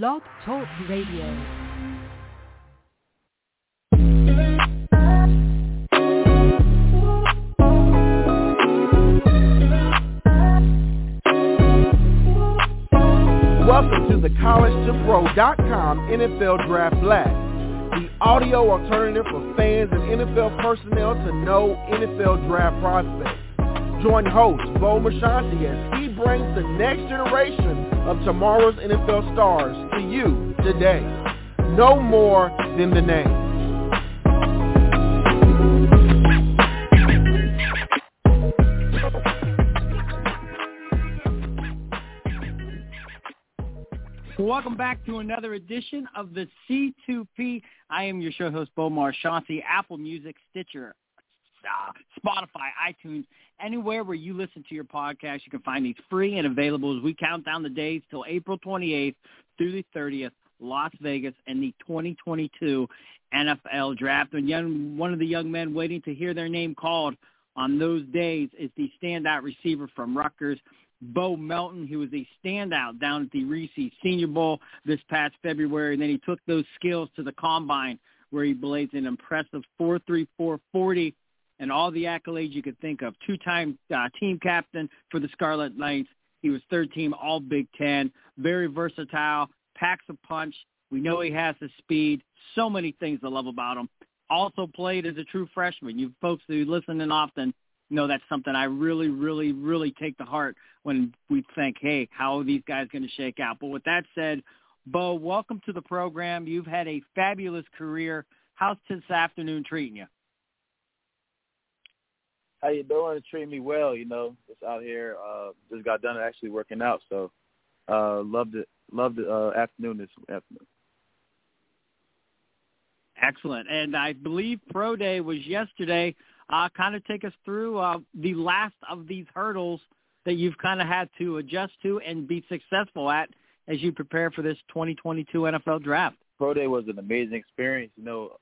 Blog Talk Radio. Welcome to the College2Pro.com NFL Draft Black, the audio alternative for fans and NFL personnel to know NFL draft prospects. Join host Bo Marchionte as he brings the next generation of tomorrow's NFL stars to you today. No more than the name. Welcome back to another edition of the C2P. I am your show host, Bo Marchionte. Apple Music, Stitcher, Spotify, iTunes, anywhere where you listen to your podcast, you can find these free and available as we count down the days till April 28th through the 30th, Las Vegas, and the 2022 NFL Draft. And one of the young men waiting to hear their name called on those days is the standout receiver from Rutgers, Bo Melton. He was a standout down at the Reese's Senior Bowl this past February, and then he took those skills to the combine where he blazed an impressive 4.34 40 and all the accolades you could think of. Two-time team captain for the Scarlet Knights. He was third-team all Big Ten, very versatile, packs a punch. We know he has the speed, so many things to love about him. Also played as a true freshman. You folks who listen in often, no, that's something I really take to heart when we think, hey, how are these guys going to shake out? But with that said, Bo, welcome to the program. You've had a fabulous career. How's this afternoon treating you? How you doing? It's treating me well, you know. Just out here, just got done actually working out, so loved the afternoon this afternoon. Excellent. And I believe Pro Day was yesterday. Kind of take us through the last of these hurdles that you've kind of had to adjust to and be successful at as you prepare for this 2022 NFL Draft. Pro Day was an amazing experience, you know,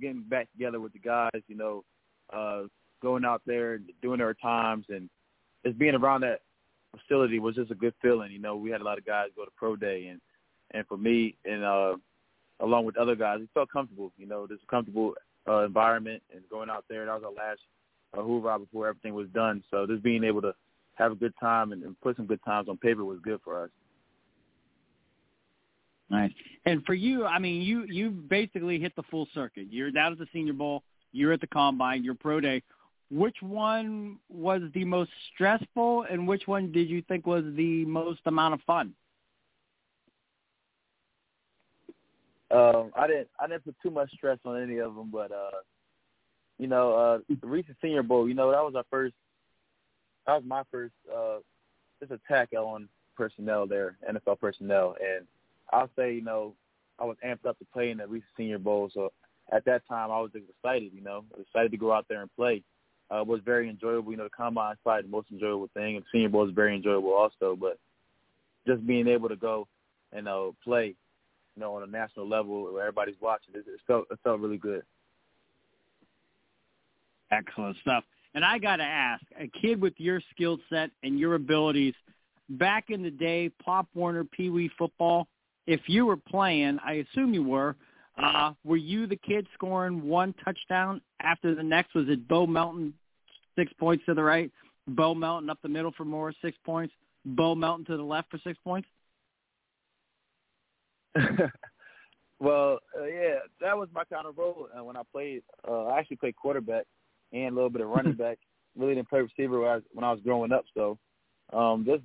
getting back together with the guys, you know, going out there and doing our times, and just being around that facility was just a good feeling. You know, we had a lot of guys go to Pro Day, and for me and along with other guys, we felt comfortable, you know, just comfortable environment and going out there. That was our last hoorah before everything was done. So just being able to have a good time and put some good times on paper was good for us. Nice. And for you, I mean, you basically hit the full circuit. You're down at the Senior Bowl. You're at the Combine. You're Pro Day. Which one was the most stressful, and which one did you think was the most amount of fun? I didn't put too much stress on any of them, but you know, the recent Senior Bowl, you know, that was my first just attack on personnel there, NFL personnel, and I'll say, you know, I was amped up to play in the recent Senior Bowl, so at that time I was excited, you know, excited to go out there and play. It was very enjoyable, you know. The Combine is probably the most enjoyable thing, and Senior Bowl is very enjoyable also, but just being able to go and play, you know, on a national level where everybody's watching, it felt really good. Excellent stuff. And I got to ask, a kid with your skill set and your abilities, back in the day, Pop Warner, Pee Wee football, if you were playing, I assume you were you the kid scoring one touchdown after the next? Was it Bo Melton, 6 points to the right, Bo Melton up the middle for more, 6 points, Bo Melton to the left for 6 points? Well, yeah, that was my kind of role when I played. I actually played quarterback and a little bit of running back. Really didn't play receiver when I was growing up. So, just,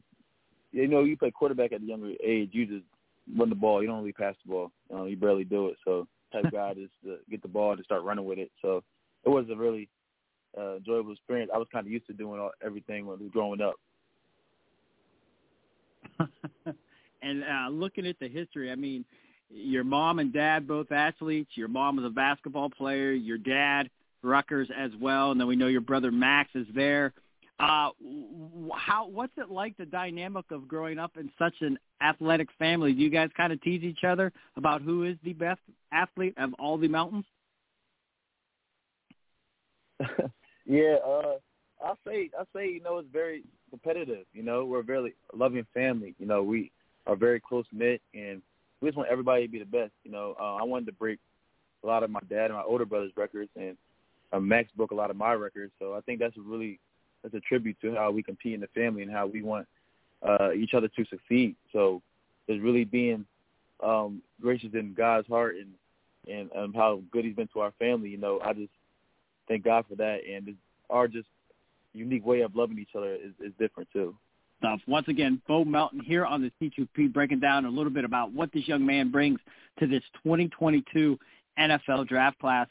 you know, you play quarterback at a younger age, you just run the ball. You don't really pass the ball. You barely do it. So, type guy just get the ball and start running with it. So, it was a really enjoyable experience. I was kind of used to doing everything when I was growing up. And looking at the history, I mean, your mom and dad, both athletes. Your mom was a basketball player. Your dad, Rutgers as well. And then we know your brother Max is there. What's it like, the dynamic of growing up in such an athletic family? Do you guys kind of tease each other about who is the best athlete of all the Meltons? Yeah, I say, you know, it's very competitive. You know, we're a very loving family. You know, we are very close-knit, and we just want everybody to be the best. You know, I wanted to break a lot of my dad and my older brother's records, and Max broke a lot of my records. So I think that's a tribute to how we compete in the family and how we want each other to succeed. So it's really being gracious in God's heart and how good he's been to our family. You know, I just thank God for that. And our just unique way of loving each other is different too. Once again, Bo Melton here on the C2P, breaking down a little bit about what this young man brings to this 2022 NFL draft class.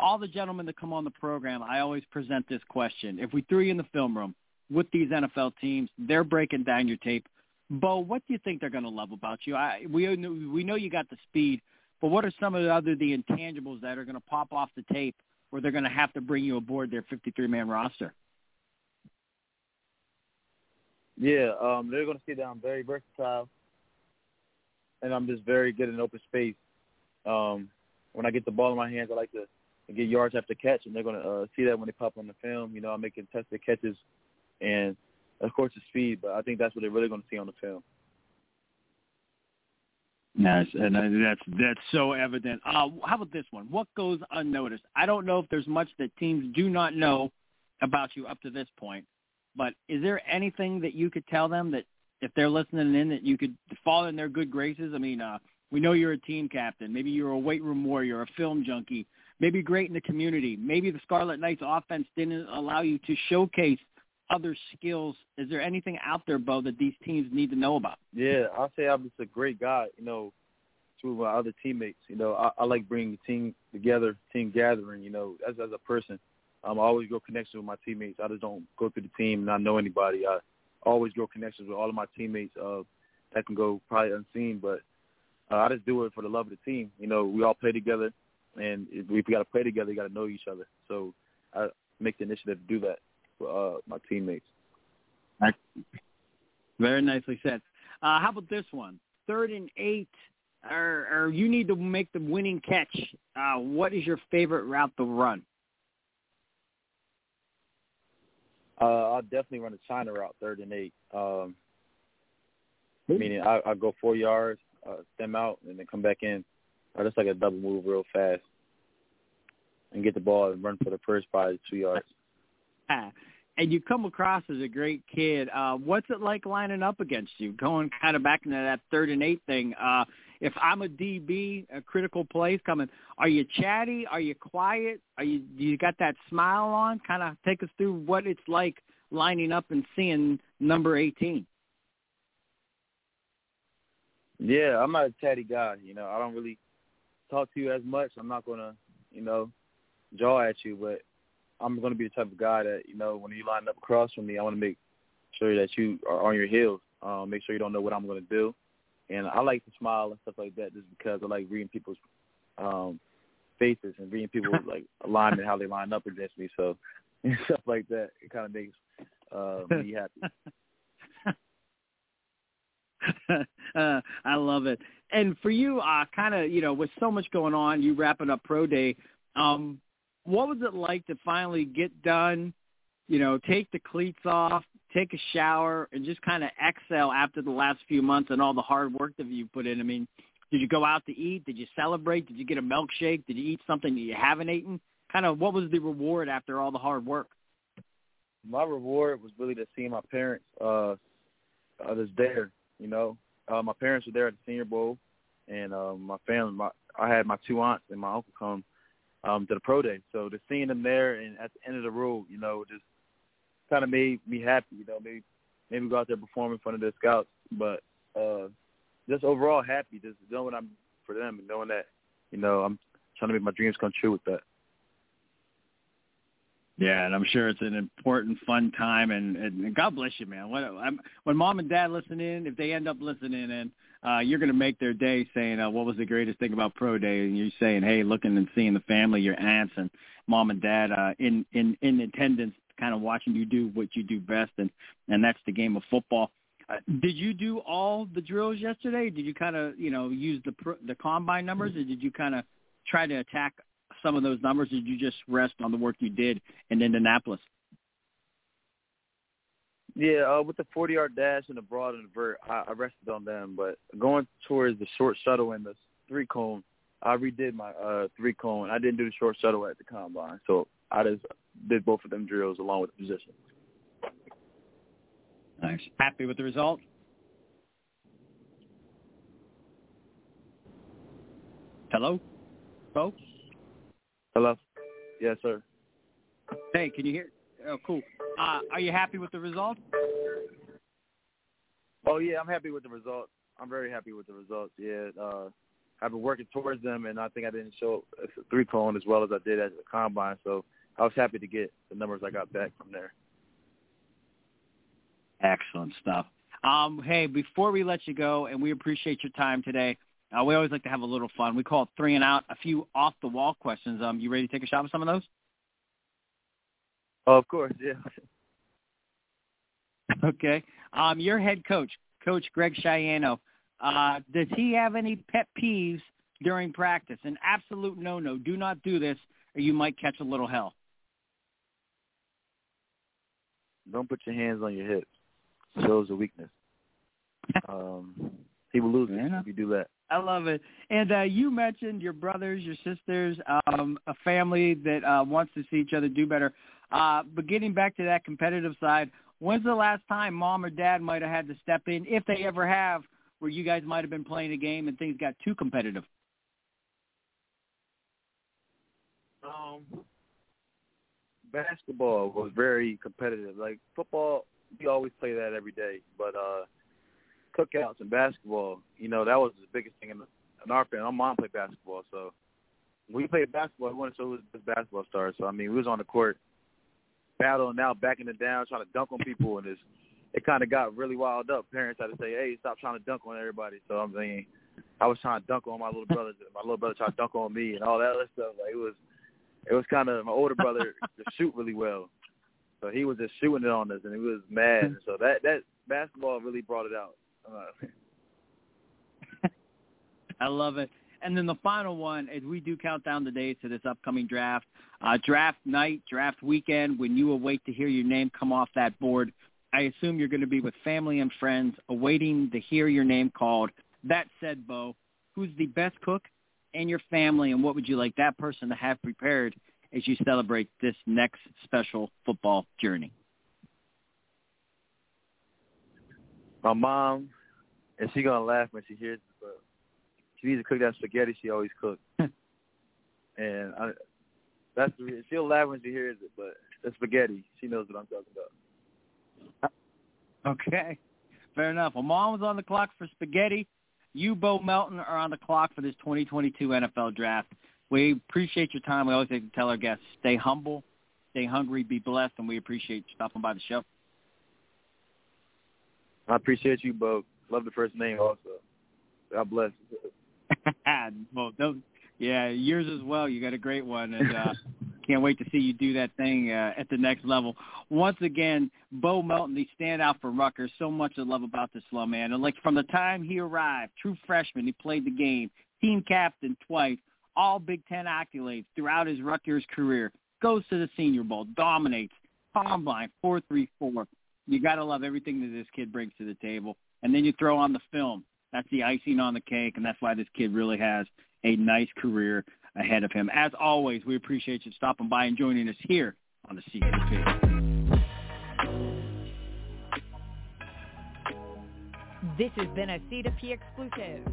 All the gentlemen that come on the program, I always present this question. If we threw you in the film room with these NFL teams, they're breaking down your tape. Bo, what do you think they're going to love about you? We know you got the speed, but what are some of the intangibles that are going to pop off the tape where they're going to have to bring you aboard their 53-man roster? Yeah, they're going to see that I'm very versatile, and I'm just very good in open space. When I get the ball in my hands, I like to get yards after catch, and they're going to see that when they pop on the film. You know, I'm making contested catches, and, of course, the speed, but I think that's what they're really going to see on the film. Nice, and that's so evident. How about this one? What goes unnoticed? I don't know if there's much that teams do not know about you up to this point. But is there anything that you could tell them that if they're listening in that you could fall in their good graces? I mean, we know you're a team captain. Maybe you're a weight room warrior, a film junkie, maybe great in the community. Maybe the Scarlet Knights offense didn't allow you to showcase other skills. Is there anything out there, Bo, that these teams need to know about? Yeah, I'll say I'm just a great guy, you know, to my other teammates. You know, I like bringing the team together, team gathering, you know, as a person. I always grow connections with my teammates. I just don't go through the team and not know anybody. I always grow connections with all of my teammates that can go probably unseen, but I just do it for the love of the team. You know, we all play together, and if we got to play together, you got to know each other. So I make the initiative to do that for my teammates. Very nicely said. How about this one? 3rd and 8. Or you need to make the winning catch. What is your favorite route to run? I'll definitely run a China route, 3rd and 8. Meaning I go 4 yards, stem out, and then come back in. Just like a double move real fast and get the ball and run for the first probably 2 yards. And you come across as a great kid. What's it like lining up against you, going kind of back into that 3rd and 8 thing? If I'm a DB, a critical play's coming, are you chatty? Are you quiet? Do you got that smile on? Kind of take us through what it's like lining up and seeing number 18. Yeah, I'm not a chatty guy. You know, I don't really talk to you as much. I'm not going to, you know, jaw at you, but I'm going to be the type of guy that, you know, when you line up across from me, I want to make sure that you are on your heels, make sure you don't know what I'm going to do. And I like to smile and stuff like that just because I like reading people's faces and reading people's, like, alignment, how they line up against me. So and stuff like that, it kind of makes me happy. I love it. And for you, kind of, you know, with so much going on, you wrapping up Pro Day, what was it like to finally get done, you know, take the cleats off, take a shower, and just kind of exhale after the last few months and all the hard work that you put in? I mean, did you go out to eat? Did you celebrate? Did you get a milkshake? Did you eat something that you haven't eaten? Kind of what was the reward after all the hard work? My reward was really to see my parents that's there, you know. My parents were there at the Senior Bowl, and my family, I had my 2 aunts and my uncle come to the Pro Day. So just seeing them there and at the end of the road, you know, just kind of made me happy, you know, maybe go out there perform in front of the scouts, but just overall happy, just knowing I'm for them and knowing that, you know, I'm trying to make my dreams come true with that. Yeah, and I'm sure it's an important, fun time, and God bless you, man. When Mom and Dad listen in, if they end up listening in, you're going to make their day saying, what was the greatest thing about Pro Day? And you're saying, hey, looking and seeing the family, your aunts and Mom and Dad in attendance, kind of watching you do what you do best, and that's the game of football. Did you do all the drills yesterday? Did you kind of, you know, use the combine numbers, or did you kind of try to attack some of those numbers? Did you just rest on the work you did in Indianapolis? Yeah, with the 40-yard dash and the broad and the vert, I rested on them. But going towards the short shuttle and the three-cone, I redid my three-cone. I didn't do the short shuttle at the combine, so I just did both of them drills along with the positions. Nice. Happy with the result? Hello? Folks? Hello? Yes, sir. Hey, can you hear? Oh, cool. Are you happy with the result? Oh, yeah, I'm happy with the result. I'm very happy with the results, yeah. I've been working towards them, and I think I didn't show a three-cone as well as I did at the combine, so I was happy to get the numbers I got back from there. Excellent stuff. Hey, before we let you go, and we appreciate your time today, we always like to have a little fun. We call it three and out, a few off-the-wall questions. You ready to take a shot with some of those? Oh, of course, yeah. Okay. Your head coach, Coach Greg Cheyano, does he have any pet peeves during practice? An absolute no-no. Do not do this, or you might catch a little hell. Don't put your hands on your hips. Shows a weakness. He will lose it if you do that. I love it. And you mentioned your brothers, your sisters, a family that wants to see each other do better. But getting back to that competitive side, when's the last time mom or dad might have had to step in, if they ever have, where you guys might have been playing a game and things got too competitive? Basketball was very competitive. Like football, we always play that every day. But cookouts and basketball, you know, that was the biggest thing in our family. My mom played basketball, so when we played basketball, we wanted to show who the basketball star. So I mean, we was on the court battling out, backing it down, trying to dunk on people, and it kind of got really wild up. Parents had to say, "Hey, stop trying to dunk on everybody." So I'm saying, I was trying to dunk on my little brother. My little brother tried to dunk on me, and all that other stuff. Like it was kind of my older brother to shoot really well, so he was just shooting it on us, and he was mad. And so that basketball really brought it out. I love it. And then the final one is we do count down the days to this upcoming draft. Draft night, draft weekend, when you await to hear your name come off that board, I assume you're going to be with family and friends awaiting to hear your name called. That said, Bo, who's the best cook in your family, and what would you like that person to have prepared as you celebrate this next special football journey? My mom, and she's going to laugh when she hears this, but she needs to cook that spaghetti she always cooks. And she'll laugh when she hears it, but the spaghetti, she knows what I'm talking about. Okay. Fair enough. Well, Mom was on the clock for spaghetti. You, Bo Melton, are on the clock for this 2022 NFL Draft. We appreciate your time. We always like to tell our guests, stay humble, stay hungry, be blessed, and we appreciate you stopping by the show. I appreciate you, Bo. Love the first name also. God bless you. Well, yeah, yours as well. You got a great one, and can't wait to see you do that thing at the next level. Once again, Bo Melton, the standout for Rutgers. So much to love about this little man. And, like, from the time he arrived, true freshman, he played the game, team captain twice, all Big Ten accolades throughout his Rutgers career, goes to the Senior Bowl, dominates, combine, 4.34. You got to love everything that this kid brings to the table. And then you throw on the film. That's the icing on the cake, and that's why this kid really has a nice career ahead of him. As always, we appreciate you stopping by and joining us here on the CSP. This has been a C2P exclusive.